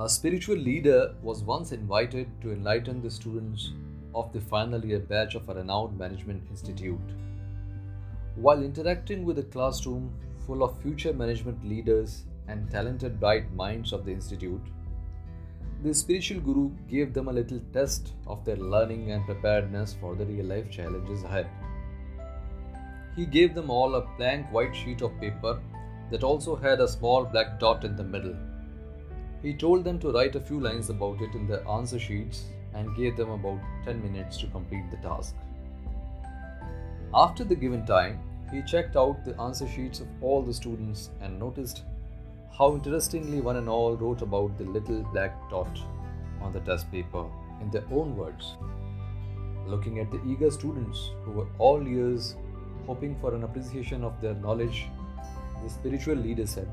A spiritual leader was once invited to enlighten the students of the final year batch of a renowned management institute. While interacting with a classroom full of future management leaders and talented bright minds of the institute, the spiritual guru gave them a little test of their learning and preparedness for the real-life challenges ahead. He gave them all a blank white sheet of paper that also had a small black dot in the middle. He told them to write a few lines about it in the answer sheets and gave them about 10 minutes to complete the task. After the given time, he checked out the answer sheets of all the students and noticed how interestingly one and all wrote about the little black dot on the test paper in their own words. Looking at the eager students who were all ears, hoping for an appreciation of their knowledge, the spiritual leader said,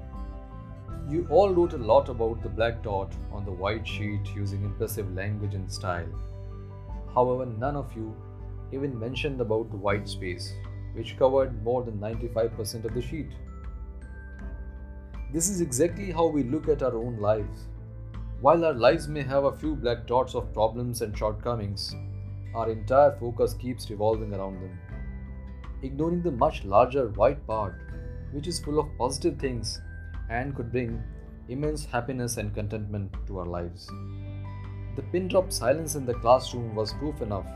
"You all wrote a lot about the black dot on the white sheet using impressive language and style. However, none of you even mentioned about the white space, which covered more than 95% of the sheet. This is exactly how we look at our own lives. While our lives may have a few black dots of problems and shortcomings, our entire focus keeps revolving around them, ignoring the much larger white part, which is full of positive things and could bring immense happiness and contentment to our lives." The pin drop silence in the classroom was proof enough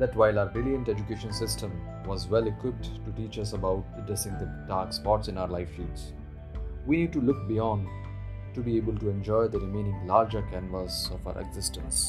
that while our brilliant education system was well equipped to teach us about addressing the dark spots in our life sheets, we need to look beyond to be able to enjoy the remaining larger canvas of our existence.